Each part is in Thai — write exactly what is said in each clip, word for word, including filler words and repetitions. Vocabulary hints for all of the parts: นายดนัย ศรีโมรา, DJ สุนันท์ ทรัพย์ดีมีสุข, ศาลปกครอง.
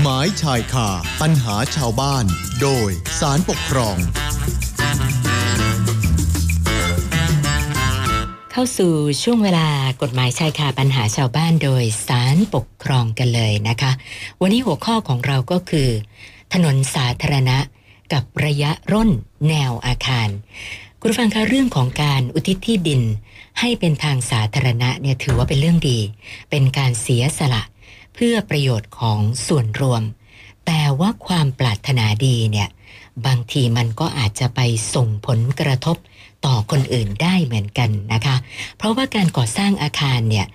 หมายชายคาปัญหาชาวบ้านโดยศาลปกครองเข้าสู่ช่วงเวลากฎหมายชายคาปัญหาชาวบ้านโดยศาลปกครองกันเลยนะคะวันนี้หัวข้อของเราก็คือถนนสาธารณะกับระยะร่นแนวอาคารคุณฟังคะเรื่องของการอุทิศที่ดินให้เป็นทางสาธารณะเนี่ยถือว่าเป็นเรื่องดีเป็นการเสียสละเพื่อประโยชน์ของส่วนรวมแต่ว่าความปรารถนาดีเนี่ยบางทีมันก็อาจจะไปส่งผลกระทบต่อคนอื่นได้เหมือนกันนะคะเพราะว่าการก่อสร้างอาคารเนี่ย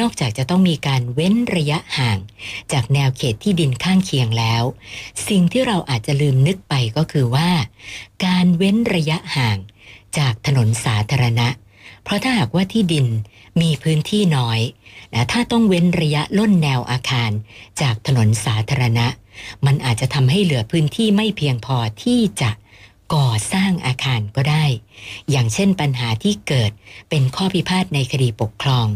นอกจากจะต้องมีการเว้นระยะห่างจากแนวเขตที่ดินข้างเคียงแล้วสิ่งที่เราอาจจะลืมนึกไปก็คือว่าการเว้นระยะห่างจากถนนสาธารณะเพราะถ้าหากว่าที่ดินมีพื้นที่น้อยนะถ้าต้องเว้นระยะล่นแนวอาคารจากถนนสาธารณะมันอาจจะทำให้เหลือพื้นที่ไม่เพียงพอที่จะก่อสร้างอาคารก็ได้อย่างเช่นปัญหาที่เกิดเป็นข้อพิพาทในคดีปกครอง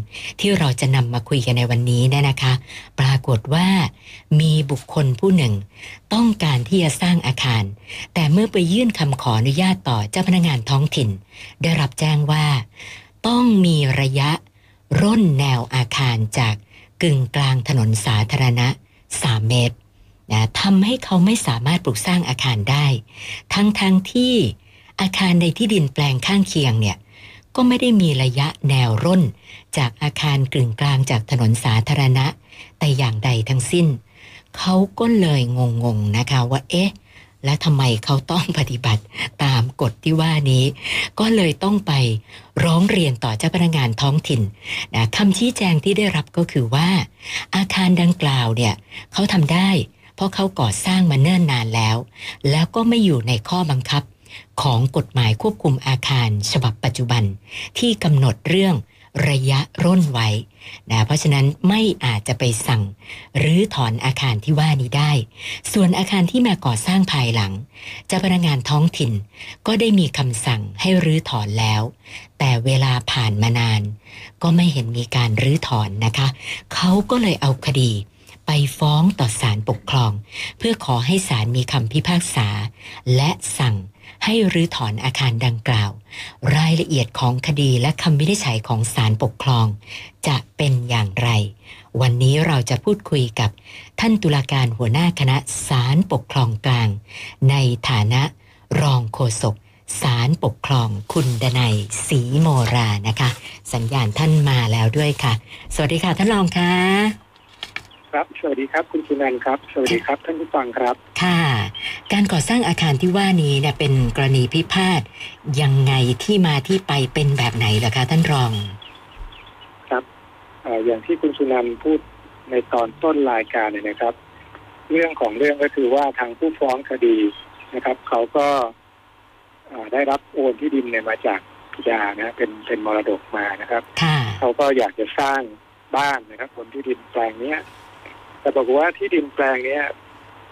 ที่เราจะนำมาคุยกันในวันนี้เนี่ยนะคะปรากฏว่ามีบุคคลผู้หนึ่งต้องการที่จะสร้างอาคารแต่เมื่อไปยื่นคำขออนุญาตต่อเจ้าพนักงานท้องถิ่นได้รับแจ้งว่าต้องมีระยะร่นแนวอาคารจากกึ่งกลางถนนสาธารณะสามเมตรนะทำให้เขาไม่สามารถปลูกสร้างอาคารได้ทั้งๆ ท, ที่อาคารในที่ดินแปลงข้างเคียงเนี่ยก็ไม่ได้มีระยะแนวร่นจากอาคารกึ่งกลางจากถนนสาธารณะแต่อย่างใดทั้งสิ้นเขาก็เลยงงๆนะคะว่าเอ๊ะและทำไมเขาต้องปฏิบัติตามกฎที่ว่านี้ก็เลยต้องไปร้องเรียนต่อเจ้าพนักงานท้องถิ่นนะคำชี้แจงที่ได้รับก็คือว่าอาคารดังกล่าวเนี่ยเขาทำได้เพราะเขาก่อสร้างมาเนิ่นนานแล้วแล้วก็ไม่อยู่ในข้อบังคับของกฎหมายควบคุมอาคารฉบับปัจจุบันที่กำหนดเรื่องระยะร่นไว้นะเพราะฉะนั้นไม่อาจจะไปสั่งหรือถอนอาคารที่ว่านี้ได้ส่วนอาคารที่มาก่อสร้างภายหลังเจ้าพนักงานท้องถิ่นก็ได้มีคำสั่งให้รื้อถอนแล้วแต่เวลาผ่านมานานก็ไม่เห็นมีการรื้อถอนนะคะเขาก็เลยเอาคดีไปฟ้องต่อศาลปกครองเพื่อขอให้ศาลมีคำพิพากษาและสั่งให้รื้อถอนอาคารดังกล่าวรายละเอียดของคดีและคำวินิจฉัยของศาลปกครองจะเป็นอย่างไรวันนี้เราจะพูดคุยกับท่านตุลาการหัวหน้าคณะศาลปกครองกลางในฐานะรองโฆษกศาลปกครองคุณดนัยศรีโมรานะคะสัญญาณท่านมาแล้วด้วยค่ะสวัสดีค่ะท่านรองค่ะครับสวัสดีครับคุณสุนันท์ครับสวัสดีครับท่านผู้ฟังครับค่ะการก่อสร้างอาคารที่ว่านี้เนี่ยเป็นกรณีพิพาทยังไงที่มาที่ไปเป็นแบบไหนล่ะคะท่านรองครับ อ, อย่างที่คุณสุนันท์พูดในตอนต้นรายการเนี่ยนะครับเรื่องของเรื่องก็คือว่าทางผู้ฟ้องคดีนะครับเขาก็ได้รับโอนที่ดินเนี่ยมาจากบิดานะเป็นเป็นมรดกมานะครับเขาก็อยากจะสร้างบ้านนะครับบนที่ดินแปลงนี้แต่บอกว่าที่ดินแปลงนี้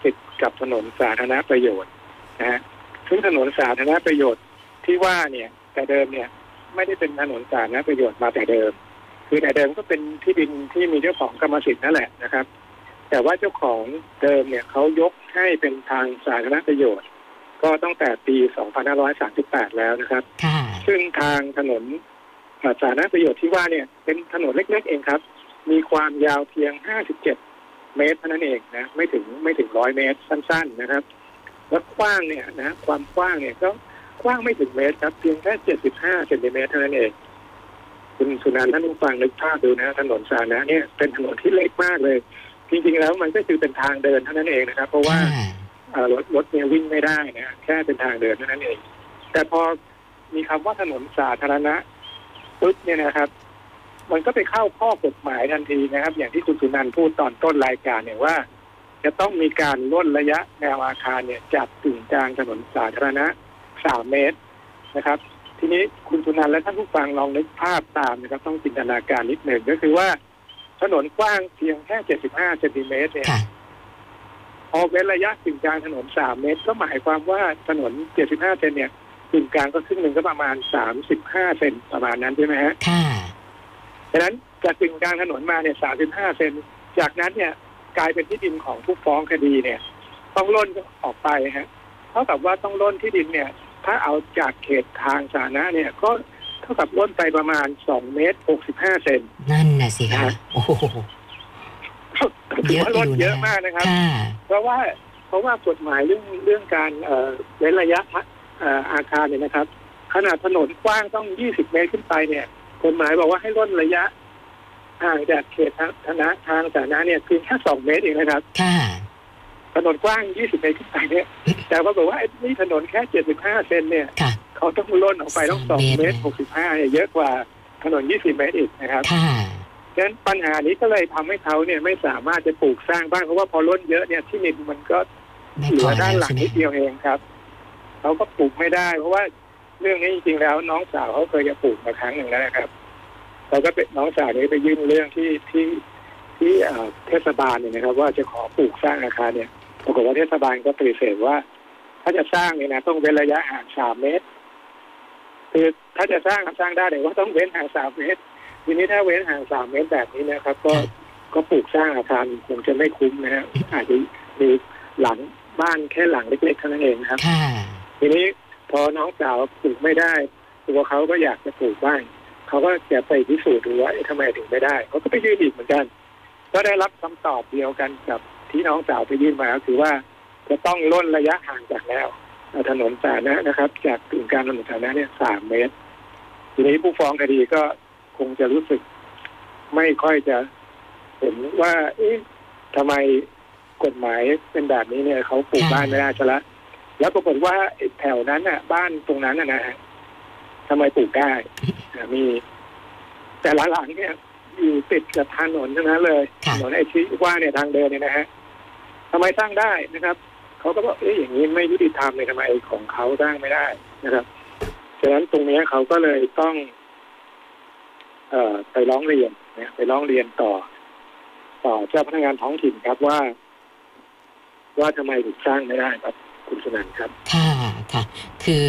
ติดกับถนนสาธารณประโยชน์นะฮะซึ่งถนนสาธารณประโยชน์ที่ว่าเนี่ยแต่เดิมเนี่ยไม่ได้เป็นถนนสาธารณประโยชน์มาแต่เดิมคือแต่เดิมก็เป็นที่ดินที่มีเจ้าของกรรมสิทธิ์นั่นแหละนะครับแต่ว่าเจ้าของเดิมเนี่ยเขายกให้เป็นทางสาธารณประโยชน์ก็ตั้งแต่ปีสองพันห้าร้อยสามสิบแปดแล้วนะครับซึ่งทางถนนสาธารณประโยชน์ที่ว่าเนี่ยเป็นถนนเล็กๆเองครับมีความยาวเพียงห้าสิบเจ็ดเมตรเท่านั้นเองนะไม่ถึงไม่ถึงร้อยเมตรสั้นๆนะครับแล้วกว้างเนี่ยนะความกว้างเนี่ยก็กว้างไม่ถึงเมตรครับเพียงแค่เจ็ดสิบห้าเซนติเมตรเท่านั้นเองคุณสุนันท์ท่านผู้ฟังนึกภาพดูนะถนนสาธารณะเนี่ยเป็นถนนที่เล็กมากเลยจริงๆแล้วมันก็คือเป็นทางเดินเท่านั้นเองนะครับเพราะว่ารถรถเนี่ยวิ่งไม่ได้นะแค่เป็นทางเดินเท่านั้นเองแต่พอมีคำว่าถนนสาธารณะปุ๊บเนี่ยนะครับมันก็ไปเข้าข้อกฎหมายทันทีนะครับอย่างที่คุณสุนันท์พูดตอนต้นรายการเนี่ยว่าจะต้องมีการล่นระยะแนวอาคารเนี่ยจากกึ่งกลางถนนสาธารณะสามเมตรนะครับทีนี้คุณสุนันท์และท่านผู้ฟังลองนึกภาพตามนะครับต้องจินตนาการนิดหนึ่งก็คือว่าถนนกว้างเพียงแค่เจ็ดสิบห้าเซนติเมตรเนี่ยพอเว้นระยะกึ่งกลางถนนสามเมตรก็หมายความว่าถนนเจ็ดสิบห้าเซนเนี่ยกึ่งกลางก็ครึ่งหนึ่งก็ประมาณสามสิบห้าเซนประมาณนั้นใช่ไหมฮะดังนั้นจากกึ่งกลางถนนมาเนี่ยสามสิบห้าเซนจากนั้นเนี่ย กลายเป็นที่ดินของผู้ฟ้องคดีเนี่ยต้องร่นออกไปฮะเท่ากับว่าต้องร่นที่ดินเนี่ยถ้าเอาจากเขตทางสาธารณะเนี่ยก็เท่ากับร่นไปประมาณสองเมตรหกสิบห้าเซนนั่นน่ะสิคะโอ้โหถือว่าร่นเยอะมากนะครับเพราะว่าเพราะว่ากฎหมายเรื่องเรื่องการเว้นระยะอาคารเนี่ยนะครับขนาดถนนกว้างต้องยี่สิบเมตรขึ้นไปเนี่ยกฎหมายบอกว่าให้ร่นระยะห่างจากเขตทางสาธารณะทางสาธารณะเนี่ยคือแค่สองเมตรเองนะครับถนนกว้างยี่สิบเมตรขึ้นไปเนี่ยแต่ว่าบอกว่าไอ้นี่ถนนแค่เจ็ดสิบห้าเซนเนี่ยเขาต้องล้นออกไปต้องสองเมตรหกสิบห้าเนี่ยเยอะกว่าถนนยี่สิบเมตรอีกนะครับฉะนั้นปัญหานี้ก็เลยทำให้เขาเนี่ยไม่สามารถจะปลูกสร้างบ้านเพราะว่าพอล้นเยอะเนี่ยที่ดินมันก็เหลือด้านหลังนิดเดียวเองครับเขาก็ปลูกไม่ได้เพราะว่าเรื่องนี้จริงๆแล้วน้องสาวเขาเคยจะปลูกมาครั้งหนึ่งแล้วนะครับเราก็เป็นน้องสาวนี้ไปยื่นเรื่องที่ที่ที่เทศบาลเนี่ยนะครับว่าจะขอปลูกสร้างอาคารเนี่ยปรากฏว่าเทศบาลก็ปฏิเสธว่าถ้าจะสร้างเนี่ยนะต้องเว้นระยะห่างสามเมตรคือถ้าจะสร้างสร้างได้แต่ว่าต้องเว้นห่างสามเมตรทีนี้ถ้าเว้นห่างสามเมตรแบบนี้นะครับก็ก็ปลูกสร้างอาคารคงจะไม่คุ้มนะฮะอาจจะมีหลังบ้านแค่หลังเล็กๆเท่านั้นเองครับทีนี้พอน้องสาวปลูกไม่ได้ตัวเขาก็อยากจะปลูกบ้านเขาก็จะไปพิสูจน์ดูว่าทำไมถึงไม่ได้เขาก็ไปยื่นอีกเหมือนกันก็ได้รับคำตอบเดียวกันกับที่น้องสาวไปยื่นมาก็คือว่าจะต้องล้นระยะห่างจากแล้วถนนสาธารณะนะครับจากถึงการถนนสาธารณะเนี่ยสามเมตรทีนี้ผู้ฟ้องคดีก็คงจะรู้สึกไม่ค่อยจะเห็นว่าเอ๊ะทำไมกฎหมายเป็นแบบนี้เนี่ยเขาปลูกบ้านไม่ได้ซะละแล้วปรากฏว่าแถวนั้นน่ะบ้านตรงนั้นน่ะนะฮะทำไมปลูกได้มีแต่หลังๆเนี่ยอยู่ติดกับถนนทั้งนั้นเลยถนนไอชี้ว่าเนี่ยทางเดินเนี่ยนะฮะทำไมสร้างได้นะครับเขาก็บอกเอ๊ะอย่างนี้ไม่ยุติธรรมเลยทำไมของเขาสร้างไม่ได้นะครับฉะนั้นตรงนี้เขาก็เลยต้องเอ่อไปร้องเรียนนะไปร้องเรียนต่อต่อเจ้าพนักงานท้องถิ่นครับว่าว่าทำไมถึงสร้างไม่ได้ครับคุณสนั่นครับค่ะค่ะคือ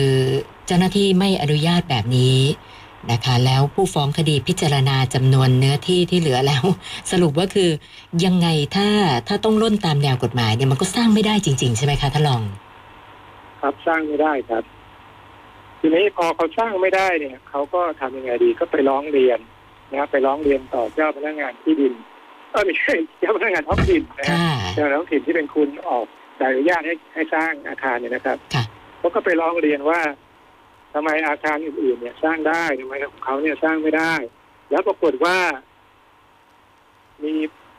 เจ้าหน้าที่ไม่อนุญาตแบบนี้นะคะแล้วผู้ฟ้องคดีพิจารณาจำนวนเนื้อที่ที่เหลือแล้วสรุปว่าคือยังไงถ้าถ้าต้องล้นตามแนวกฎหมายเนี่ยมันก็สร้างไม่ได้จริงๆใช่ไหมคะท่านรองครับสร้างไม่ได้ครับทีนี้พอเขาสร้างไม่ได้เนี่ยเขาก็ทำยังไงดีก็ไปร้องเรียนนะไปร้องเรียนต่อเจ้าพนักงานที่ดินเออไม่ใช่เจ้าพนักงานท้องถิ่นนะเจ้าท้องถิ่นที่เป็นคุณออกอนุญาตให้ให้สร้างอาคารเนี่ยนะครับเขาก็ไปร้องเรียนว่าทำไมอาคารอื่นๆเนี่ยสร้างได้ทำไมของเขาเนี่ยสร้างไม่ได้แล้วปรากฏว่ามี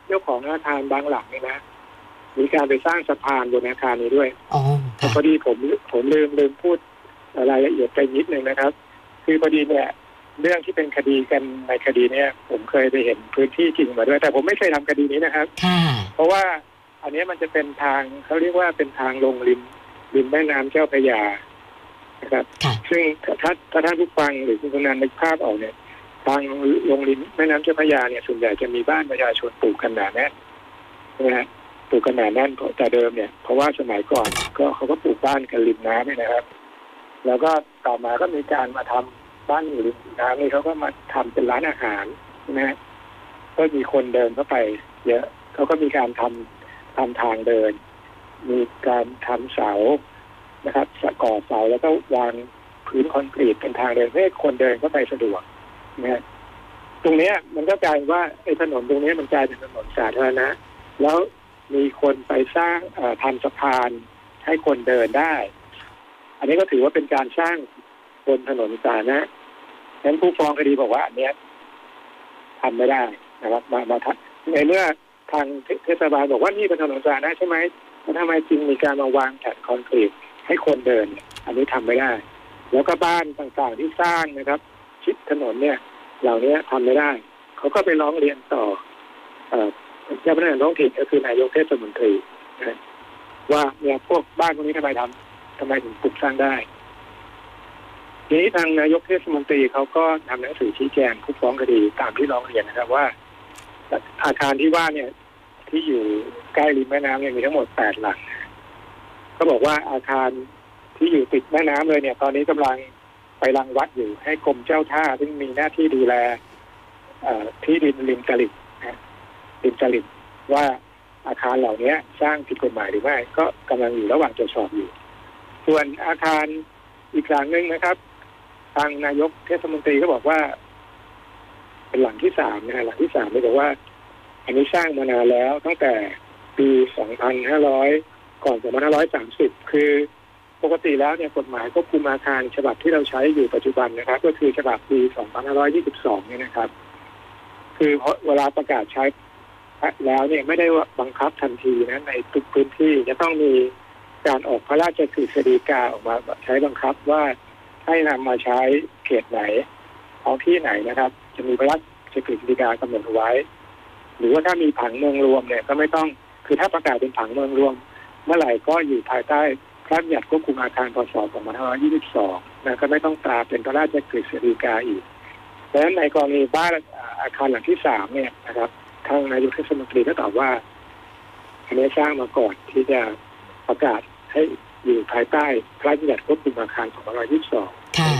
เจ้าของอาคารบางหลังเนี่ยนะมีการไปสร้างสะพานบนอาคารนี้ด้วยอ๋อพอดีผมผมลืมลืมพูดรายละเอียดไปนิดหนึ่งนะครับคือพอดีเนี่ยเรื่องที่เป็นคดีกันในคดีเนี่ยผมเคยไปเห็นพื้นที่จริงมาด้วยแต่ผมไม่เคยทำคดีนี้นะครับเพราะว่าอันนี้มันจะเป็นทางเขาเรียกว่าเป็นทางลงริมริมแม่น้ำเจ้าพระยานะครับซึ่งถ้าถ้าท่านผู้ฟังหรือคุณนันในภาพออกเนี่ยทางลงริมแม่น้ำเจ้าพระยาเนี่ยส่วนใหญ่จะมีบ้านประชาชนปลูกกันหนาแน่นนะฮะปลูกกันหนาแน่นแต่เดิมเนี่ยเพราะว่าสมัยก่อนก็เขาก็ปลูกบ้านกันริมน้ำเนี่ยนะครับแล้วก็ต่อมาก็มีการมาทำบ้านอยู่ริมน้ำนี่เขาก็มาทำเป็นร้านอาหารนะฮะก็มีคนเดินเข้าไปเยอะเขาก็มีการทำทำทางเดินมีการทำเสานะครับก่อเสาแล้วก็วางพื้นคอนกรีตเป็นทางเดินให้คนเดินเข้าไปสะดวกนะตรงนี้มันก็กลายว่าไอ้ถนนตรงนี้มันกลายเป็นถนนสาธารณะแล้วมีคนไปสร้างทำสะพานให้คนเดินได้อันนี้ก็ถือว่าเป็นการสร้างบนถนนสาธารณะนั้นผู้ฟ้องคดีบอกว่าอันนี้ทำไม่ได้นะครับมามาทักในเมื่อทางเทศบาลบอกว่านี่เป็นถนนสาธารณะใช่ไหมแล้วทำไมจึงมีการมาวางแผ่นคอนกรีตให้คนเดินอันนี้ทำไม่ได้แล้วก็บ้านต่างๆที่สร้างนะครับชิดถนนเนี่ยเหล่านี้ทำไม่ได้เขาก็ไปร้องเรียนต่อเจ้าพนักงานท้องถิ่นก็คือนายกเทศมนตรีว่าเนี่ยพวกบ้านพวกนี้ทำไมทำทำไมถึงปลูกสร้างได้ทีนี้ทางนายกเทศมนตรีเขาก็ทำหนังสือชี้แจงผู้ฟ้องคดีตามที่ร้องเรียนนะครับว่าอาคารที่ว่าเนี่ยที่อยู่ใกล้ริมแม่น้ำเนี่ยมีทั้งหมดแปดหลังก็บอกว่าอาคารที่อยู่ติดแม่น้ำเลยเนี่ยตอนนี้กำลังไปรังวัดอยู่ให้กรมเจ้าท่าซึ่งมีหน้าที่ดูแลที่ดินริมตลิ่งริมตลิ่งว่า อาคารเหล่านี้สร้างผิดกฎหมายหรือไม่ก็กำลังอยู่ระหว่างตรวจสอบอยู่ส่วนอาคารอีกหลังหนึ่งนะครับทางนายกเทศมนตรีก็บอกว่าเป็นหลังที่สามนะฮะหลังที่สามเลยบอกว่าอันนี้สร้างมานานแล้วตั้งแต่ปีสองพันห้าร้อยก่อนสองพันห้าร้อยสามสิบคือปกติแล้วเนี่ยกฎหมายควบคุมอาคารฉบับที่เราใช้อยู่ปัจจุบันนะครับก็คือฉบับปีสองพันห้าร้อยยี่สิบสองเนี่ยนะครับคือเวลาประกาศใช้แล้วเนี่ยไม่ได้บังคับทันทีนะในทุกพื้นที่จะต้องมีการออกพระราชกฤษฎีกาออกมาใช้บังคับว่าให้นำมาใช้เขตไหนของที่ไหนนะครับจะมีพระราชกฤษฎีกากำหนดไว้หรือว่าถ้ามีผังเมืองรวมเนี่ยก็ไม่ต้องคือถ้าประกาศเป็นผังเมืองรวมเมื่อไหร่ก็อยู่ภายใต้พระราชบัญญัติควบคุมอาคารพ.ศ. สองพันห้าร้อยยี่สิบสองนะก็ไม่ต้องตราเป็นพระราชกฤษฎีกาอีกดังนั้นในกรณีบ้านอาคารหลังที่สามเนี่ยนะครับทางนายกเทศมนตรีก็ตอบว่าอันนี้สร้างมาก่อนที่จะประกาศให้อยู่ภายใต้พระราชบัญญัติควบคุมอาคารสองพันห้าร้อยยี่สิบสอง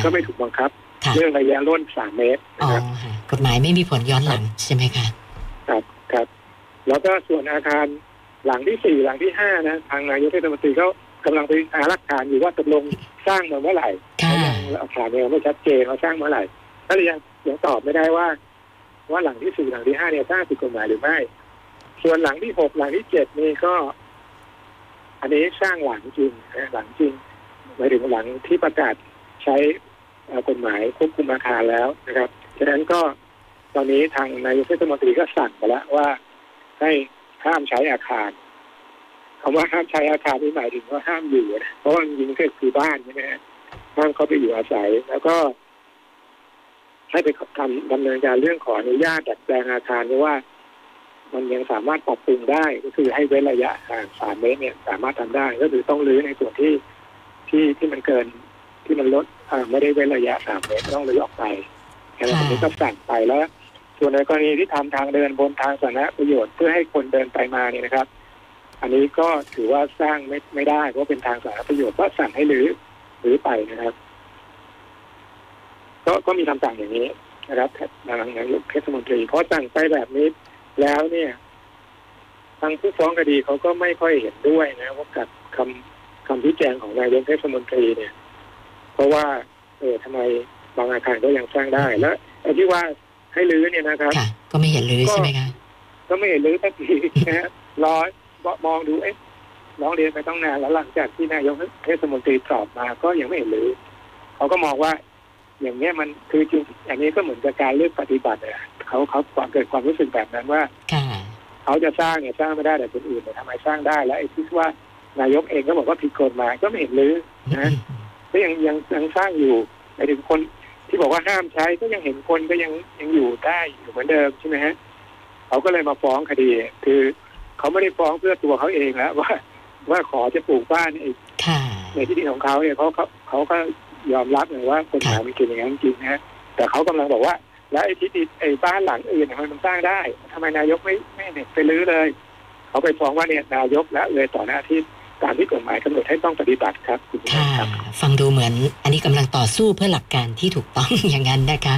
ก็ไม่ถูกบังคับเรื่องระยะร่นสามเมตรนะครับกฎหมายไม่มีผลย้อนหลังใช่ไหมคะครับครับแล้วก็ส่วนอาคารหลังที่สี่หลังที่ห้านะทางนายกเทศมนตรีก็กำลังไปอารักขาอยู่ว่าตกลงสร้างมาเมื่อไหร่อาคารเนี่ยไม่ชัดเจนว่าสร้างเมื่อไหร่ก็เลยยังยังตอบไม่ได้ว่าว่าหลังที่สี่หลังที่ห้าเนี่ยสร้างผิดกฎหมายหรือไม่ส่วนหลังที่หกหลังที่เจ็ดนี่ก็อันนี้สร้างหลังจริงหลังจริงหมายถึงหลังที่ประกาศใช้กฎหมายควบคุมอาคารแล้วนะครับฉะนั้นก็ตอนนี้ทางนายกเทศมนตรีก็สั่งไปแล้วว่าให้ห้ามใช้อาคารคำว่าห้ามใช้อาคารนี่หมายถึงว่าห้ามอยู่เพราะว่าจริงๆก็คือบ้านใช่ไหมฮะห้ามเขาไปอยู่อาศัยแล้วก็ให้ไปทำดำเนินการเรื่องขออนุญาตดัดแปลงอาคารเพราะว่ามันยังสามารถปรับปรุงได้ก็คือให้เว้นระยะห่างสามเมตรเนี่ยสามารถทำได้ก็คือต้องรื้อในส่วนที่ที่ที่มันเกินที่มันลดไม่ได้เว้นระยะสามเมตรต้องรื้อออกไปแล้วตรงนี้ก็สั่งไปแล้วส่วนในกรณีที่ทำทางเดินบนทางสาธารณประโยชน์เพื่อให้คนเดินไปมาเนี่ยนะครับอันนี้ก็ถือว่าสร้างไม่ไม่ได้เพราะเป็นทางสาธารณประโยชน์ก็สั่งให้รื้อรื้อไปนะครับก็ก็มีคำสั่งอย่างนี้นะครับทางนายกเทศมนตรีเพราะสั่งไปแบบนี้แล้วเนี่ยทางผู้ฟ้องคดีเขาก็ไม่ค่อยเห็นด้วยนะว่ากับคำคำชี้แจงของนายกเทศมนตรีเนี่ยเพราะว่าเออทำไมบางอาคารก็ยังสร้างได้และไอ้ที่ว่าให้รื้อเนี่ยนะครับก็ไม่เห็นรื้อใช่ไหมคะก็ไม่เห็นรื้อสักทีนะฮะรอมองดูเอ๊ะน้องเรียนไปตั้งนานแล้วหลังจากที่นายกเทศมนตรีตอบมาก็ยังไม่เห็นรื้อเขาก็มองว่าอย่างเนี้ยมันคือจริงอย่างนี้ก็เหมือนกับการเลือกปฏิบัติเนี่ยเขาเขาความเกิดความรู้สึกแบบนั้นว่าเขาจะสร้างเนี่ยสร้างไม่ได้แต่คนอื่นเนี่ยทำไมสร้างได้แล้วไอ้ที่ว่านายกเองก็บอกว่าผิดกฎหมายก็ไม่เห็นรื้อนะก็ยังยังยังสร้างอยู่ไอ้ถึงคนที่บอกว่าห้ามใช้ก็ยังเห็นคนก็ยังยังอยู่ได้อยู่เหมือนเดิมใช่ไหมฮะเขาก็เลยมาฟ้องคดีคือเขาไม่ได้ฟ้องเพื่อตัวเขาเองแล้วว่าว่าขอจะปลูกบ้านไอ้ในที่ดินของเขาเนี่ยเขาเขาเขาก็ยอมรับเลยว่ากฎหมายมันเขียนอย่างนั้นจริงนะฮะแต่เขากำลังบอกว่าแล้วไอ้ที่ดินไอ้บ้านหลังอื่นมันสร้างได้ทำไมนายกไม่ไม่เด็ดไปรื้อเลยเขาไปฟ้องว่าเนี่ยนายกละเลยต่อหน้าที่ตามที่กฎหมายกำหนดให้ต้องปฏิบัติครับค่ะฟังดูเหมือนอันนี้กำลังต่อสู้เพื่อหลักการที่ถูกต้องอย่างนั้นนะคะ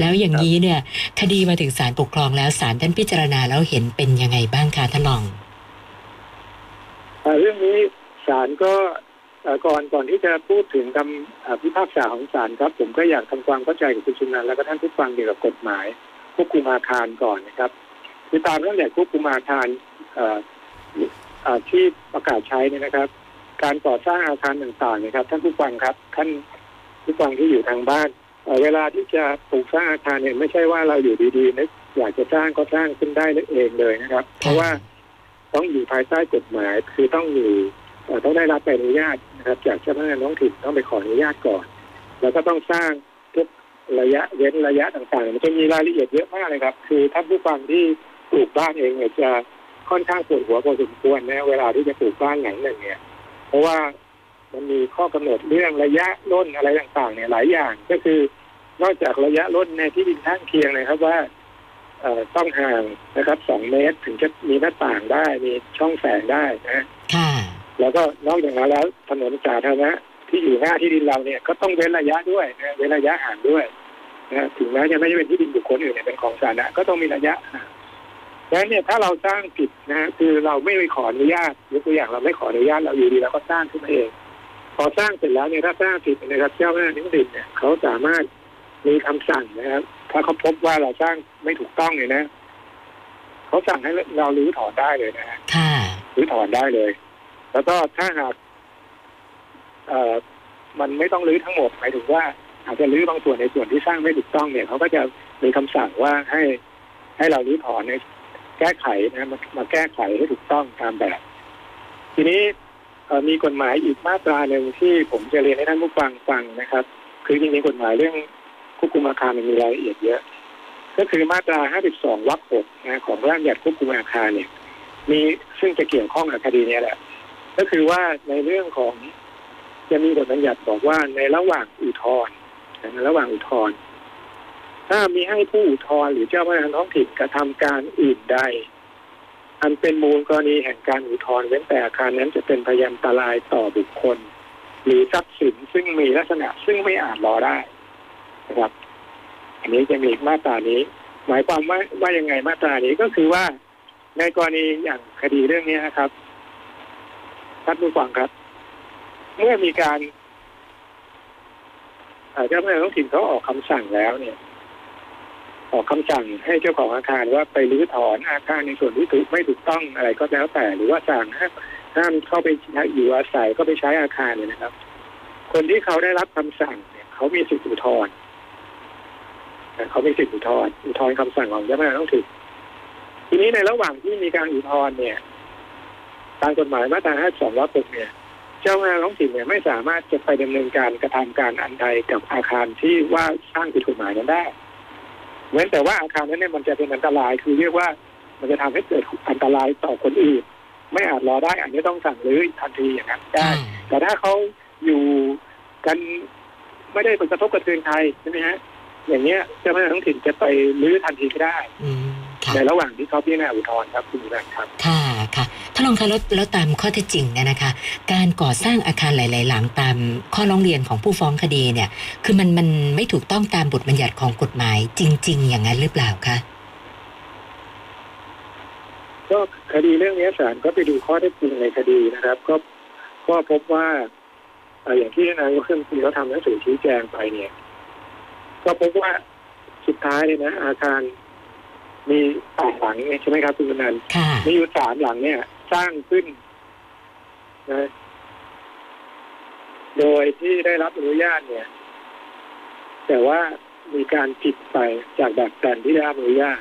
แล้วอย่างนี้เนี่ยคดีมาถึงศาลปกครองแล้วศาลท่านพิจารณาแล้วเห็นเป็นยังไงบ้างคะท่านรองเรื่องนี้ศาลก็ก่อนก่อนที่จะพูดถึงคำพิพากษาของศาลครับผมก็อยากทำความเข้าใจกับคุณชุมนันท์และก็ท่านผู้ฟังเกี่ยวกับกฎหมายควบคุมอาคารก่อนนะครับคือตามระเบียบควบคุมอาคารที่ประกาศใช้นี่นะครับ การก่อสร้างอาคารต่างๆนะครับท่านผู้ฟังครับท่านผู้ฟังที่อยู่ทางบ้านเวลาที่จะปลูกสร้างอาคารเนี่ยไม่ใช่ว่าเราอยู่ดีๆนึกอยากจะสร้างก็สร้างขึ้นได้เองเลยนะครับเพราะว่าต้องอยู่ภายใต้กฎหมายคือต้องอยู่ต้องได้รับใบอนุญาตนะครับจากเจ้าหน้าที่ท้องถิ่นต้องไปขออนุญาตก่อนแล้วก็ต้องสร้างทุกระยะเว้นระยะต่างๆมันจะมีรายละเอียดเยอะมากเลยครับคือท่านผู้ฟังที่ปลูกบ้านเองเนี่ยจะค่อนข้างปวดหัวพอสมควรนะเวลาที่จะปลูกบ้านหลังหนึ่งเนี่ยเพราะว่ามันมีข้อกำหนดเรื่องระยะร่นอะไรต่างๆเนี่ยหลายอย่างก็คือนอกจากระยะร่นในที่ดินข้างเคียงนะครับว่าต้องห่างนะครับสองเมตรถึงจะมีหน้าต่างได้มีช่องแสงได้นะแล้วก็นอกจากนั้นแล้วถนนสาธารณะที่อยู่หน้าที่ดินเราเนี่ยก็ต้องเว้นระยะด้วยนะเว้นระยะห่างด้วยนะถึงแม้จะไม่ใช่เป็นที่ดินบุคคลอื่นเนี่ยเป็นของสาธารณะก็ต้องมีระยะ ดังนั้นเนี่ยถ้าเราสร้างผิดนะฮะคือเราไม่ไปขออนุญาตยกตัวอย่างเราไม่ขออนุญาตเราอยู่ดีเราก็สร้างขึ้นมาเองพอสร้างเสร็จแล้วเนี่ยถ้าสร้างผิดนะครับเจ้าหน้าที่ดินเนี่ยเขาสามารถมีคำสั่งนะครับถ้าเขาพบว่าเราสร้างไม่ถูกต้องเนี่ยนะเขาสั่งให้เรารื้อถอนได้เลยนะฮะรื้อถอนได้เลยแล้วก็ถ้าหากเอ่อมันไม่ต้องรื้อทั้งหมดหมายถึงว่าอาจจะรื้อบางส่วนในส่วนที่สร้างไม่ถูกต้องเนี่ยเขาก็จะมีคำสั่งว่าให้ให้เรารื้อถอนในแก้ไขนะมามาแก้ไขให้ถูกต้องตามแบบทีนี้มีกฎหมายอีกมาตราหนึ่งที่ผมจะเรียนให้ท่านผู้ฟังฟังนะครับคือจริงๆกฎหมายเรื่องควบคุมอาคารมันมีรายละเอียดเยอะก็คือมาตราห้าสิบสองวรรคหกนะของร่างบัญญัติควบคุมอาคารเนี่ยมีซึ่งจะเกี่ยวข้องกับคดีนี้แหละก็คือว่าในเรื่องของจะมีบทบัญญัติบอกว่าในระหว่างอุทธรณ์ในระหว่างอุทธรณ์ถ้ามีให้ผู้อุทธรณ์หรือเจ้าพนักงานท้องถิ่นกระทำการอื่นใดอันเป็นมูลกรณีแห่งการอุทธรณ์เว้นแต่อาคารนั้นจะเป็นพยันตรายต่อบุคคลหรือทรัพย์สินซึ่งมีลักษณะซึ่งไม่อาจรอได้นะครับอันนี้จะมีมาตรานี้หมายความว่าว่ายังไงมาตรานี้ก็คือว่าในกรณีอย่างคดีเรื่องนี้นะครับท่านผู้ฟังครับเมื่อมีการเจ้าพนักงานท้องถิ่นเขาออกคำสั่งแล้วเนี่ยออกคำสั่งให้เจ้าของอาคารว่าไปรื้อถอนอาคารในส่วนที่ถูกไม่ถูกต้องอะไรก็แล้วแต่หรือว่าสั่งห้ามห้ามเข้าไปอยู่อาศัยก็ไปใช้อาคารเนี่ยนะครับคนที่เขาได้รับคำสั่งเนี่ยเขามีสิทธิอุทธรณ์เขามีสิทธิอุทธรณ์อุทธรณ์คำสั่งของเจ้าพนักงานท้องถิ่นทีนี้ในระหว่างที่มีการอุทธรณ์เนี่ยตามกฎหมายมาตราห้าสิบสองวรรคหกเนี่ยเจ้าพนักงานท้องถิ่นเนี่ยไม่สามารถจะไปดำเนินการกระทำการอันใดกับอาคารที่ว่าสร้างผิดกฎหมายนั้นได้เหมือนแต่ว่าอาคารนั้นเนี่ยมันจะเป็นอันตรายคือเรียกว่ามันจะทำให้เกิดอันตรายต่อคนอื่นไม่อาจรอได้อันนี้ต้องสั่งรื้อทันทีอย่างนั้นได้แต่ถ้าเขาอยู่กันไม่ได้ผลกระทบกระเทือนใครใช่ไหมฮะอย่างเนี้ยเจ้าพนักงานท้องถิ่นจะไปรื้อทันทีก็ได้ในระหว่างที่เขาพิจารณาอุทธรณ์ครับคุณนันครับค่ะค่ะท่านรองคะแล้วตามข้อเท็จจริงเนี่ยนะคะการก่อสร้างอาคารหลายๆหลังตามข้อร้องเรียนของผู้ฟ้องคดีเนี่ยคือมันมันไม่ถูกต้องตามบทบัญญัติของกฎหมายจริงๆอย่างนั้นหรือเปล่าคะก็คดีเรื่องนี้ศาลก็ไปดูข้อเท็จจริงในคดีนะครับก็ก็พบว่าอย่างที่นายกขึ้นคุณเขาทำหนังสือชี้แจงไปเนี่ยก็พบว่าสุดท้ายเลยนะอาคารมีสามหลังใช่ไหมครับคุณนันท์มีอยู่สามหลังเนี่ยสร้างขึ้นนะโดยที่ได้รับอนุญาตเนี่ยแต่ว่ามีการผิดไปจากแบบแผนที่ได้รับอนุญาต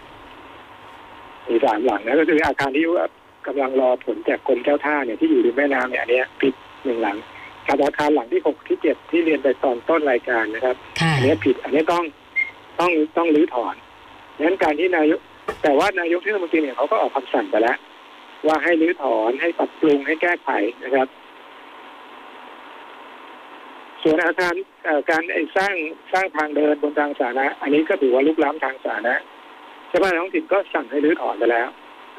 มีสามหลังนะก็คืออาคารที่ว่ากำลังรอผลจากกรมเจ้าท่าเนี่ยที่อยู่ริมแม่น้ำเนี่ยอันนี้ผิดหนึ่งหลังกับอาคารหลังที่หกที่เจ็ดที่เรียนไปตอนต้นรายการนะครับอันนี้ผิดอันนี้ต้องต้องต้องรื้อถอนงั้นการที่นายกแต่ว่านายกเทศมนตรีเนี่ยเขาก็ออกคำสั่งไปแล้วว่าให้รื้อถอนให้ปรับปรุงให้แก้ไขนะครับส่วนอาคารการสร้างสร้างทางเดินบนทางสาธารณะอันนี้ก็ถือว่าลุกล้ำทางสาธารณะชาวบ้านท้องถิ่นก็สั่งให้รื้อถอนไปแล้ว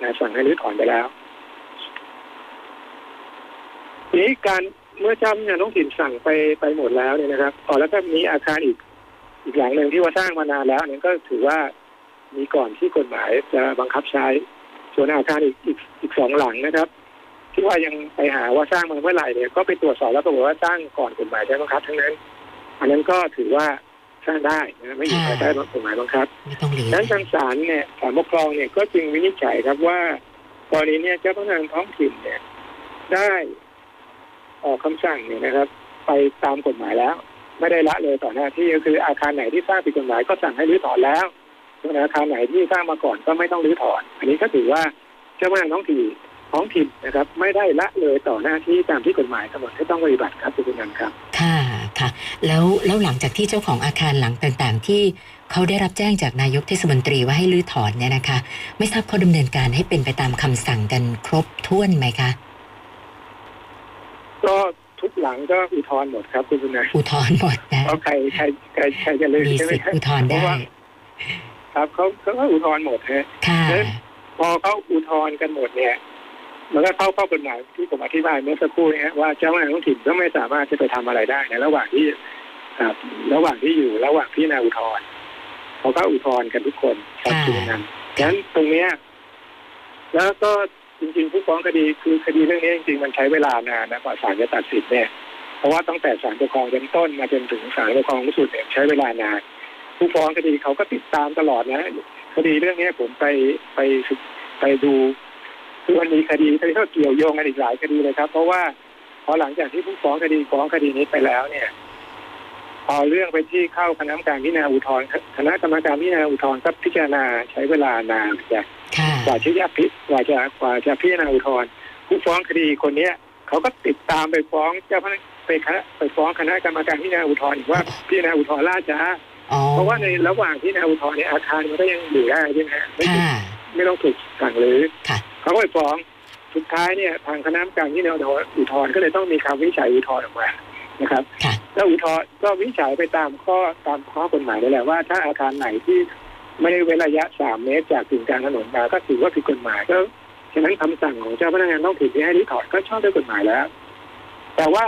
นะสั่งให้รื้อถอนไปแล้วทีนี้การเมื่อเจ้าพนักงานท้องถิ่นสั่งไปไปหมดแล้วเนี่ยนะครับอ๋อแล้วก็มีอาคารอีกอีกหลังหนึ่งที่ว่าสร้างมานานแล้วเนี่ยก็ถือว่ามีก่อนที่กฎหมายจะบังคับใช้ส่วนอาคารอีกอีกอีกสองหลังนะครับที่ว่ายังไปหาว่าสร้างมาเมื่อไหร่เนี่ยก็ไปตรวจสอบแล้วปรากฏว่าสร้างก่อนกฎหมายใช้บังคับทั้งนั้นอันนั้นก็ถือว่าสร้างได้นะไม่อยู่ภายใต้กฎหมายบังคับดังนั้นทางศาลเนี่ยศาลปกครองเนี่ยก็จึงวินิจฉัยครับว่ากรณีเนี่ยเจ้าพนักงานท้องถิ่นเนี่ยได้ออกคำสั่งเนี่ยนะครับไปตามกฎหมายแล้วไม่ได้ละเลยต่อหน้าที่ก็คืออาคารไหนที่สร้างผิดกฎหมายก็สั่งให้รื้อถอนแล้วอาคารไหนที่สร้างมาก่อนก็ไม่ต้องรื้อถอนอันนี้ก็ถือว่าเจ้าพนักงานท้องถิ่นท้องถิ่นนะครับไม่ได้ละเลยต่อหน้าที่ตามที่กฎหมายกำหนดให้ต้องปฏิบัติครับคุณนันท์ครับค่ะค่ะแล้วแล้วหลังจากที่เจ้าของอาคารหลังต่างๆที่เขาได้รับแจ้งจากนายกเทศมนตรีว่าให้รื้อถอนเนี่ยนะคะไม่ทราบเขาดำเนินการให้เป็นไปตามคำสั่งกันครบถ้วนไหมคะก็ทุกหลังก็อุทธรณ์หมดครับคุณนันท์อุทธรณ์หมดนะใครใครใครใครจะรื้อใช่ไหมครับอุทธรณ์ได้ครับเขาเขาอุทธรณ์หมดฮะพอเขาอุทธรณ์กันหมดเนี่ยมันก็เข้าข้อกฎหมายที่ผมอธิบายเมื่อสักครู่นี้ว่าเจ้าหน้าที่ท้องถิ่นก็ไม่สามารถจะไปทำอะไรได้ในระหว่างที่ระหว่างที่อยู่ระหว่างที่นายอุทธรณ์เขาก็อุทธรณ์กันทุกคนครับดังนั้นตรงเนี้ย แล้วก็จริงๆผู้ฟ้องคดีคือคดีเรื่องนี้จริงๆมันใช้เวลานานนะกว่าศาลจะตัดสินเนี่ยเพราะว่าตั้งแต่ศาลปกครองชั้นต้นมาจนถึงศาลปกครองสูงสุดเนี่ยใช้เวลานานผู้ฟ้องคดีเขาก็ติดตามตลอดนะคดีเรื่องนี้ผมไปไปไปดูคือมันมีคดีที่เกี่ยวโยงกันอีกหลายคดีเลยครับเพราะว่าพอหลังจากที่ผู้ฟ้องคดีฟ้องคดีนี้ไปแล้วเนี่ยพอเรื่องไปที่เข้าคณะกรรมการพิจารณาอุทธรณ์คณะกรรมการพิจารณาอุทธรณ์ก็พิจารณาใช้เวลานานจ้ะกว่าที่จะพิกว่าจะกว่าจะพิจารณาอุทธรณ์ผู้ฟ้องคดีคนเนี้ยเขาก็ติดตามไปฟ้องเจ้าพนักไปคณะไปฟ้องคณะกรรมการพิจารณาอุทธรณ์ว่าพิจารณาอุทธรณ์ล่าช้าเพราะว่าในระหว่างพิจารณาอุทธรณ์เนี่ยอาคารมันก็ยังอยู่ได้ใช่ไหมฮะไม่ไม่ต้องถูกสั่งหรือเขาก็ไปฟ้องสุดท้ายเนี่ยทางคณะกรรมการพิจารณาอุทธรณ์ก็เลยต้องมีคำวินิจฉัยอุทธรณ์ออกมานะครับแล้วอุทธรณ์ก็วินิจฉัยไปตามข้อตามข้อกฎหมายนี่แหละว่าถ้าอาคารไหนที่ไม่ได้เว้นระยะสามเมตรจากถึงกลางถนนมาก็ถือว่าผิดกฎหมายก็ฉะนั้นคำสั่งของเจ้าพนักงานต้องถือที่ให้ริถอดก็ชอบด้วยกฎหมายแล้วแต่ว่า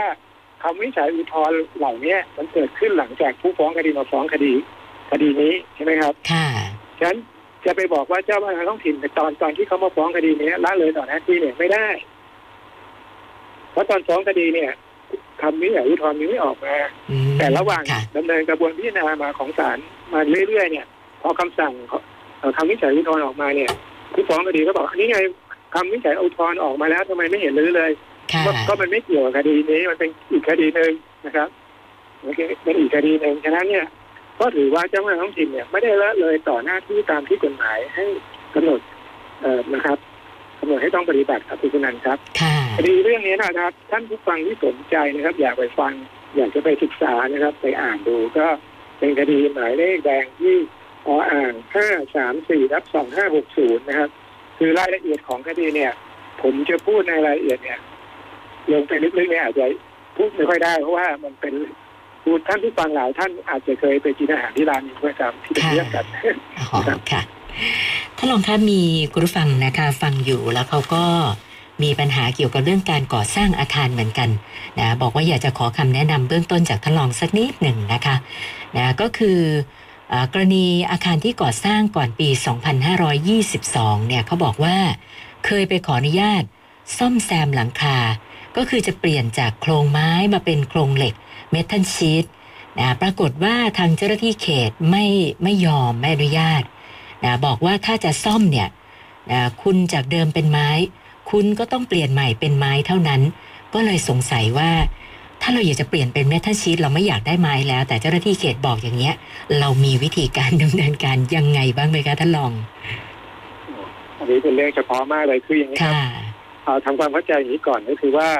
คำวินิจฉัยอุทธรณ์เหล่านี้มันเกิดขึ้นหลังจากผู้ฟ้องคดีมาฟ้องคดีคดีนี้ใช่ไหมครับค่ะฉะนั้นจะไปบอกว่าเจ้าพนักงานต้องถิ่นในตอนตอนที่เขามาฟ้องคดีนี้ละเลยต่อหน้าที่เนี่ยไม่ได้เพราะตอนฟ้องคดีเนี่ยคำนี้อุทธรณ์ยังไม่ออกมาแต่ระหว่างดำเนินกระบวนพิจารณามาของศาลมาเรื่อยๆเนี่ยพอคำสั่งคำวินิจฉัยอุทธรณ์ออกมาเนี่ยผู้ฟ้องคดีก็บอกนี่ไงคำวินิจฉัยอุทธรณ์ออกมาแล้วทำไมไม่เห็นรื้อเลยก็มันไม่เกี่ยวกับคดีนี้มันเป็นอีกคดีหนึ่งนะครับโอเคเป็นอีกคดีหนึ่งฉะนั้นเนี่ยก็ถือว่าเจ้าพนักงานท้องถิ่นเนี่ยไม่ได้ละเลยต่อหน้าที่ตามที่กฎหมายให้กำหนดนะครับกำหนดให้ต้องปฏิบัติครับคุณนันท์ครับคดีเรื่องนี้นะครับท่านผู้ฟังที่สนใจนะครับอยากไปฟังอยากจะไปศึกษานะครับไปอ่านดูก็เป็นคดีหมายเลขแดงที่ออ่างห้าสามสี่รับสองห้าหกศูนย์นะครับคือรายละเอียดของคดีเนี่ยผมจะพูดในรายละเอียดเนี่ยลงไปลึกๆเนี่ยอาจจะพูดไม่ค่อยได้เพราะว่ามันเป็นพูดท่านผู้ฟังหลายท่านอาจจะเคยไปกินอาหารที่ร้านนี้ด้วยครับที่เป็นเรื่องกันค่ะท่านรองคะมีคุณผู้ฟังนะคะฟังอยู่แล้วเขาก็มีปัญหาเกี่ยวกับเรื่องการก่อสร้างอาคารเหมือนกันนะบอกว่าอยากจะขอคำแนะนำเบื้องต้นจากท่านรองสักนิดหนึ่งนะคะนะก็คือกรณีอาคารที่ก่อสร้างก่อนปีสองพันห้าร้อยยี่สิบสองเนี่ยเขาบอกว่าเคยไปขออนุญาตซ่อมแซมหลังคาก็คือจะเปลี่ยนจากโครงไม้มาเป็นโครงเหล็กเมทัลชีทนะปรากฏว่าทางเจ้าหน้าที่เขตไม่ไม่ยอมไม่อนุญาตนะบอกว่าถ้าจะซ่อมเนี่ยนะคุณจากเดิมเป็นไม้คุณก็ต้องเปลี่ยนใหม่เป็นไม้เท่านั้นก็เลยสงสัยว่าถ้าเราอยากจะเปลี่ยนเป็นเมทัลชีทเราไม่อยากได้ไม้แล้วแต่เจ้าหน้าที่เขตบอกอย่างเงี้ยเรามีวิธีการดำเนินการยังไงบ้างไหมคะท่านรองอันนี้เป็นเรื่องเฉพาะมากเลยคืออย่างนี้ครับทำความเข้าใจอย่างนี้ก่อนก็คือว่า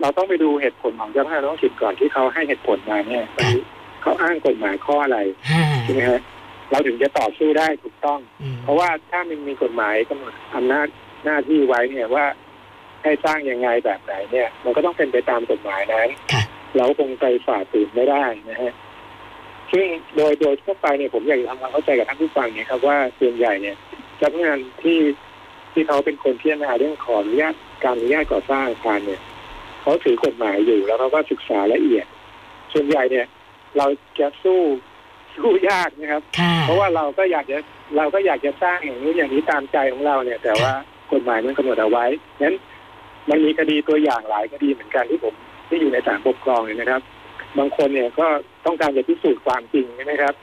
เราต้องไปดูเหตุผลของเจ้าหน้าที่ท้องถิ่นก่อนที่เขาให้เหตุผลมาเนี่ยเขาอ้างกฎหมายข้ออะไรใช่ไหมฮะเราถึงจะต่อสู้ได้ถูกต้องเพราะว่าถ้ามันมีกฎหมายกำหนดอำนาจหน้าที่ไว้เนี่ยว่าให้สร้างยังไงแบบไหนเนี่ยมันก็ต้องเป็นไปตามกฎหมายนั้นเราคงไปฝ่าฝืนไม่ได้นะฮะซึ่งโดยโดยทั่วไปเนี่ยผมอยากจะทำความเข้าใจกับท่านผู้ฟังเนี่ยครับว่าส่วนใหญ่เนี่ยเจ้าหน้าที่ที่ที่เขาเป็นคนพิจารณาเรื่องขออนุญาตการอนุญาตก่อสร้างอาคารเนี่ยเขาถือกฎหมายอยู่แล้วเขาก็ศึกษาละเอียดส่วนใหญ่เนี่ยเราจะสู้สู้ยากนะครับเพราะว่าเราก็อยากจะเราก็อยากจะสร้างอย่างนี้อย่างนี้ตามใจของเราเนี่ยแต่ว่ากฎหมายมันกำหนดเอาไว้นั้นมันมีคดีตัวอย่างหลายคดีเหมือนกันที่ผมที่อยู่ในศาลปกครองเนี่ยนะครับบางคนเนี่ยก็ต้องการจะพิสูจน์ความจริงใช่ไหมครับ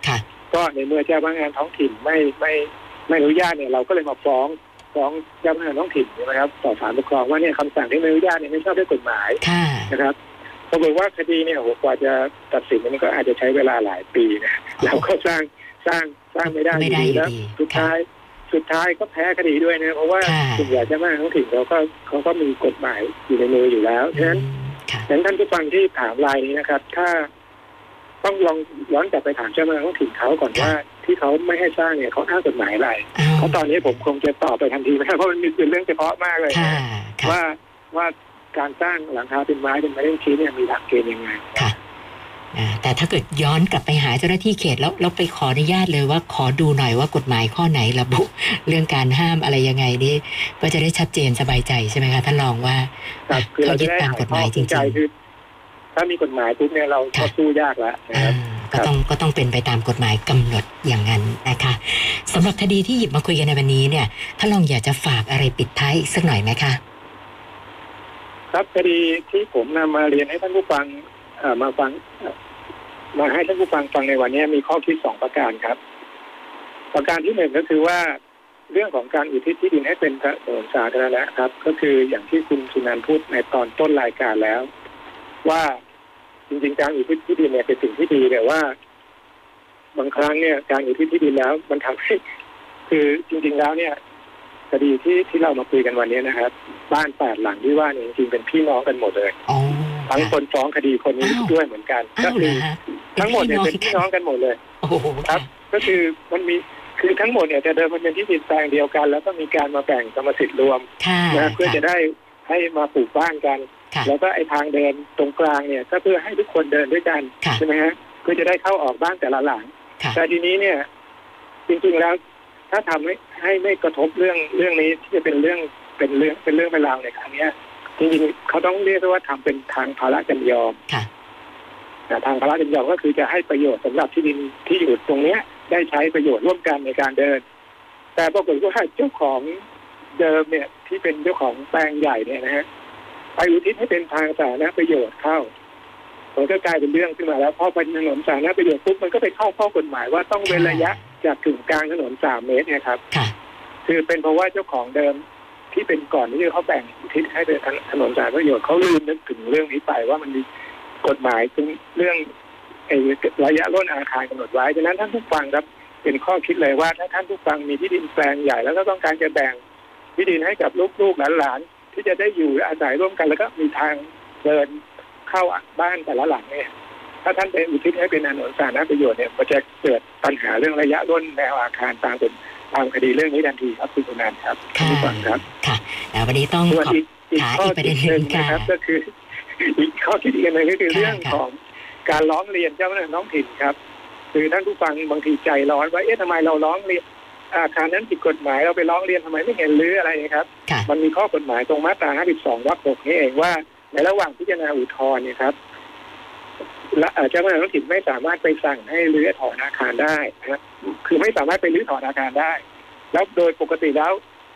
ก็ในเมื่อเจ้าพนักงานท้องถิ่นไม่ไม่ไม่อนุญาตเนี่ยเราก็เลยมาฟ้องฟ้องเจ้าพนักงานท้องถิ่นใช่ไหมครับต่อศาลปกครองว่าเนี่ยคำสั่งที่ไม่อนุญาตเนี่ยไม่ชอบด้วยกฎหมายนะครับเขาบอกว่าคดีเนี่ยโหกว่าจะตัดสินมันก็อาจจะใช้เวลาหลายปีนะเราก็สร้างสร้างสร้างไม่ได้ดีแล้วสุดท้ายสุดท้ายก็แพ้คดีด้วยนะเพราะว่าส่วนใหญ่เจ้าหน้าที่ท้องถิ่นเขาก็เขาก็มีกฎหมายอยู่ในมืออยู่แล้วฉะนั้นฉะนั้นท่านผู้ฟังที่ถามรายนี้นะครับถ้าต้องลองย้อนกลับไปถามเจ้าหน้าที่ท้องถิ่นเขาก่อนว่าที่เขาไม่ให้สร้างเนี่ยเขาอ้างกฎหมายอะไรเพราะตอนนี้ผมคงจะตอบไปทันทีไม่ได้เพราะมันเป็นเรื่องเฉพาะมากเลยว่าว่าการสร้างหลังคาเป็นไม้เป็นไม้เล่นชีเนี่ยมีหลักเกณฑ์ยังไงค่ะแต่ถ้าเกิดย้อนกลับไปหาเจ้าหน้าที่เขตแล้วเราไปขออนุญาตเลยว่าขอดูหน่อยว่ากฎหมายข้อไหนระบุเรื่องการห้ามอะไรยังไงนี่ก็จะได้ชัดเจนสบายใจใช่ไหมคะท่านรองว่าเขายึดตามกฎหมายจริงๆคือถ้ามีกฎหมายปุ๊บเนี่ยเราก็สู้ยากแล้วนะครับ ก็ต้องก็ต้องเป็นไปตามกฎหมายกำหนดอย่างนั้นนะคะสำหรับคดีที่หยิบมาคุยกันในวันนี้เนี่ยท่านรองอยากจะฝากอะไรปิดท้ายสักหน่อยไหมคะครับคดีที่ผมนำมาเรียนให้ท่านผู้ฟังมาฟังมาให้ท่านผู้ฟังฟังในวันนี้มีข้อคิดสองประการครับประการที่หนึ่งก็คือว่าเรื่องของการอุทิศที่ดินให้เป็นประโยชน์สาธารณะครับก็คืออย่างที่คุณสุนันท์พูดในตอนต้นรายการแล้วว่าจริงๆการอุทิศที่ดินเนี่ยเป็นสิ่งที่ดีแต่ว่าบางครั้งเนี่ยการอุทิศที่ดินแล้วมันทำให้คือจริงๆแล้วเนี่ยคดีที่ที่เรามาคุยกันวันนี้นะครับบ้านแปดหลังที่ว่าเนี่ยจริงๆเป็นพี่น้องกันหมดเลยทั้งคนฟ้องคดีคนนี้ด้วยเหมือนกันก็คือทั้งหมดเนี่ยเป็นพี่น้องกันหมดเลยครับก็คือมันมีคือทั้งหมดเนี่ยจะเดิมมันเป็นที่ดินแปลงเดียวกันแล้วก็มีการมาแบ่งกรรมสิทธิ์รวมนะเพื่อจะได้ให้มาปลูกบ้านกันแล้วก็ไอ้ทางเดินตรงกลางเนี่ยก็เพื่อให้ทุกคนเดินด้วยกันใช่ไหมฮะเพื่อจะได้เข้าออกบ้านแต่ละหลังแต่ทีนี้เนี่ยจริงๆแล้วถ้าทำให้ให้ไม่กระทบเรื่องเรื่องนี้ที่จะเป็นเรื่องเป็นเรื่องเป็นเรื่องเป็นราวในครั้งนี้จริงๆเขาต้องเรียกว่าทำเป็นทางภาระจำยอมทางภาระจำยอมก็คือจะให้ประโยชน์สำหรับที่ดินที่อยู่ตรงเนี้ยได้ใช้ประโยชน์ร่วมกันในการเดินแต่ปรากฏว่าเจ้าของเดิมเนี่ยที่เป็นเจ้าของแปลงใหญ่เนี่ยนะฮะไปอุทิศให้เป็นทางสาธารณประโยชน์เข้ามันก็กลายเป็นเรื่องขึ้นมาแล้วพอเป็นถนนสาธารณประโยชน์ปุ๊บมันก็ไปเข้าข้อกฎหมายว่าต้องเว้นระยะจากถึงกลางถนนสามเมตรนะครับคือเป็นเพราะว่าเจ้าของเดิมที่เป็นก่อนที่เขาแบ่งทิศให้เป็นถนนสาธารณประโยชน์เขาลืมนึกถึงเรื่องนี้ไปว่ามันมีกฎหมายถึงเรื่องระยะร่นอาคารกำหนดไว้ดังนั้นท่านผู้ฟังครับเป็นข้อคิดเลยว่าถ้าท่านผู้ฟังมีที่ดินแปลงใหญ่แล้วก็ต้องการจะแบ่งที่ดินให้กับลูกๆหลานๆที่จะได้อยู่อาศัยร่วมกันแล้วก็มีทางเดินเข้าบ้านแต่ละหลังเนี่ยถ้าท่านไปอุทิศให้เป็นถนนสาธารณประโยชน์เนี่ยมันจะเกิดปัญหาเรื่องระยะร่นแนวอาคารตามเป็นตามคดีเรื่องนี้ทันทีครับคุณสุนันท์ครับท่านผู้ฟังครับค่ะแล้ววันนี้ต้องขออีกข้อประเด็นหนึ่งนะครับก็คืออีกข้อคิดอีกหนึ่งก็คือเรื่องของการร้องเรียนเจ้าหน้าที่น้องถิ่นครับคือท่านผู้ฟังบางทีใจร้อนว่าเอ๊ะทำไมเราร้องเรียนอาคารนั้นผิดกฎหมายเราไปร้องเรียนทำไมไม่เห็นรื้ออะไรนะครับมันมีข้อกฎหมายตรงมาตราห้าสิบสองวรรคหกนี่เองว่าในระหว่างพิจารณาอุทธรณ์เนี่ยครับและเจ้าหน้าที่น้องถิ่นไม่สามารถไปสั่งให้รื้อถอนอาคารได้ครับคือไม่สามารถไปรื้อถอนอาคารได้แล้วโดยปกติแล้ว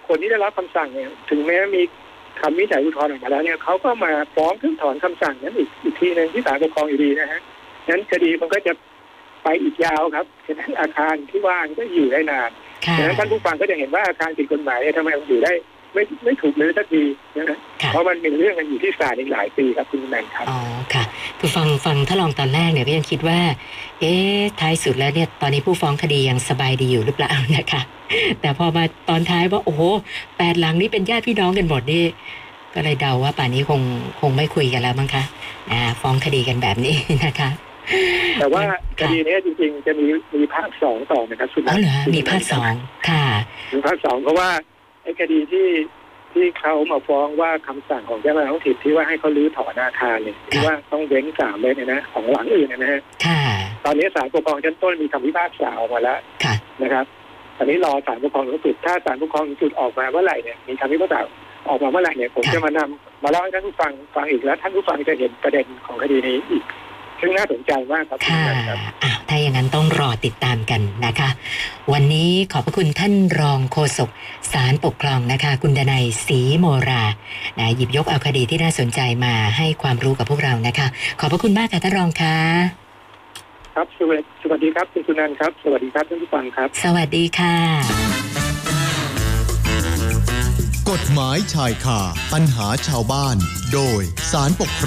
คนที่ได้รับคำสั่งเนี่ยถึงแม้มีคำวิจัยอุทธรณ์ออกมาแล้วเนี่ยเขาก็มาฟ้องขึ้นถอนคำสั่งนั้นอีกอีกทีหนึ่งที่ศาลปกครองอยู่ดีนะฮะนั้นคดีมันก็จะไปอีกยาวครับฉะนั้นอาคารที่ว่างก็อยู่ได้นานฉะนั้นท่านผู้ฟังก็จะเห็นว่าอาคารผิดกฎหมายทำไมมันอยู่ได้ไม่ไม่ถูกเลยสักทีนะเพราะมันเป็นเรื่องกันอยู่ที่ศาลอีกหลายปีครับคุณแมนครับอ๋อค่ะคือฟังฟังถ้าลองตอนแรกเนี่ยก็ยังคิดว่าเอ๊ะท้ายสุดแล้วเนี่ยตอนนี้ผู้ฟ้องคดียังสบายดีอยู่หรือเปล่านะคะแต่พอมาตอนท้ายว่าโอ้โหแปดหลังนี้เป็นญาติพี่น้องกันหมดนี่ก็เลยเดาว่าป่านนี้คงคงไม่คุยกันแล้วมั้งคะอ่าฟ้องคดีกันแบบนี้นะคะแต่ว่าคดีนี้จริงๆจะมีมีภาคสองต่อนะครับสุดท้ายอ๋อเหรอมีภาคสองค่ะมีภาคสองเพราะว่าไอ้คดีที่ที่เขามาฟ้องว่าคำสั่งของเจ้าหน้าที่ท้องถิ่นที่ว่าให้เขาลื้อถอนอาคารเนี่ยที่ว่าต้องเว้นสามเมตรนะของหลังอื่นนะฮะตอนนี้ศาลปกครองชั้นต้นมีคำพิพากษาออกมาแล้วนะครับตอนนี้รอศาลปกครองสูงสุดถ้าศาลปกครองสูงสุดออกมาเมื่อไหร่เนี่ยมีคำพิพากษาออกมาเมื่อไหร่เนี่ยผมจะมานำมาเล่าให้ท่านผู้ฟังฟังอีกแล้วท่านผู้ฟังจะเห็นประเด็นของคดีนี้อีกซึ่งน่าสนใจมากครับค่ะถ้าอย่างนั้นต้องรอติดตามกันนะคะวันนี้ขอบพระคุณท่านรองโฆษกศาลปกครองนะคะคุณดนัยศรีโมรานะหยิบยกเอาคดีที่น่าสนใจมาให้ความรู้กับพวกเรานะคะขอบพระคุณมากค่ะท่านรองค่ะครับสวัสดีครับคุณสุนันท์ครับสวัสดีครับท่านผู้ฟังครับสวัสดีค่ะกฎหมายชายคาปัญหาชาวบ้านโดยศาลปกครอง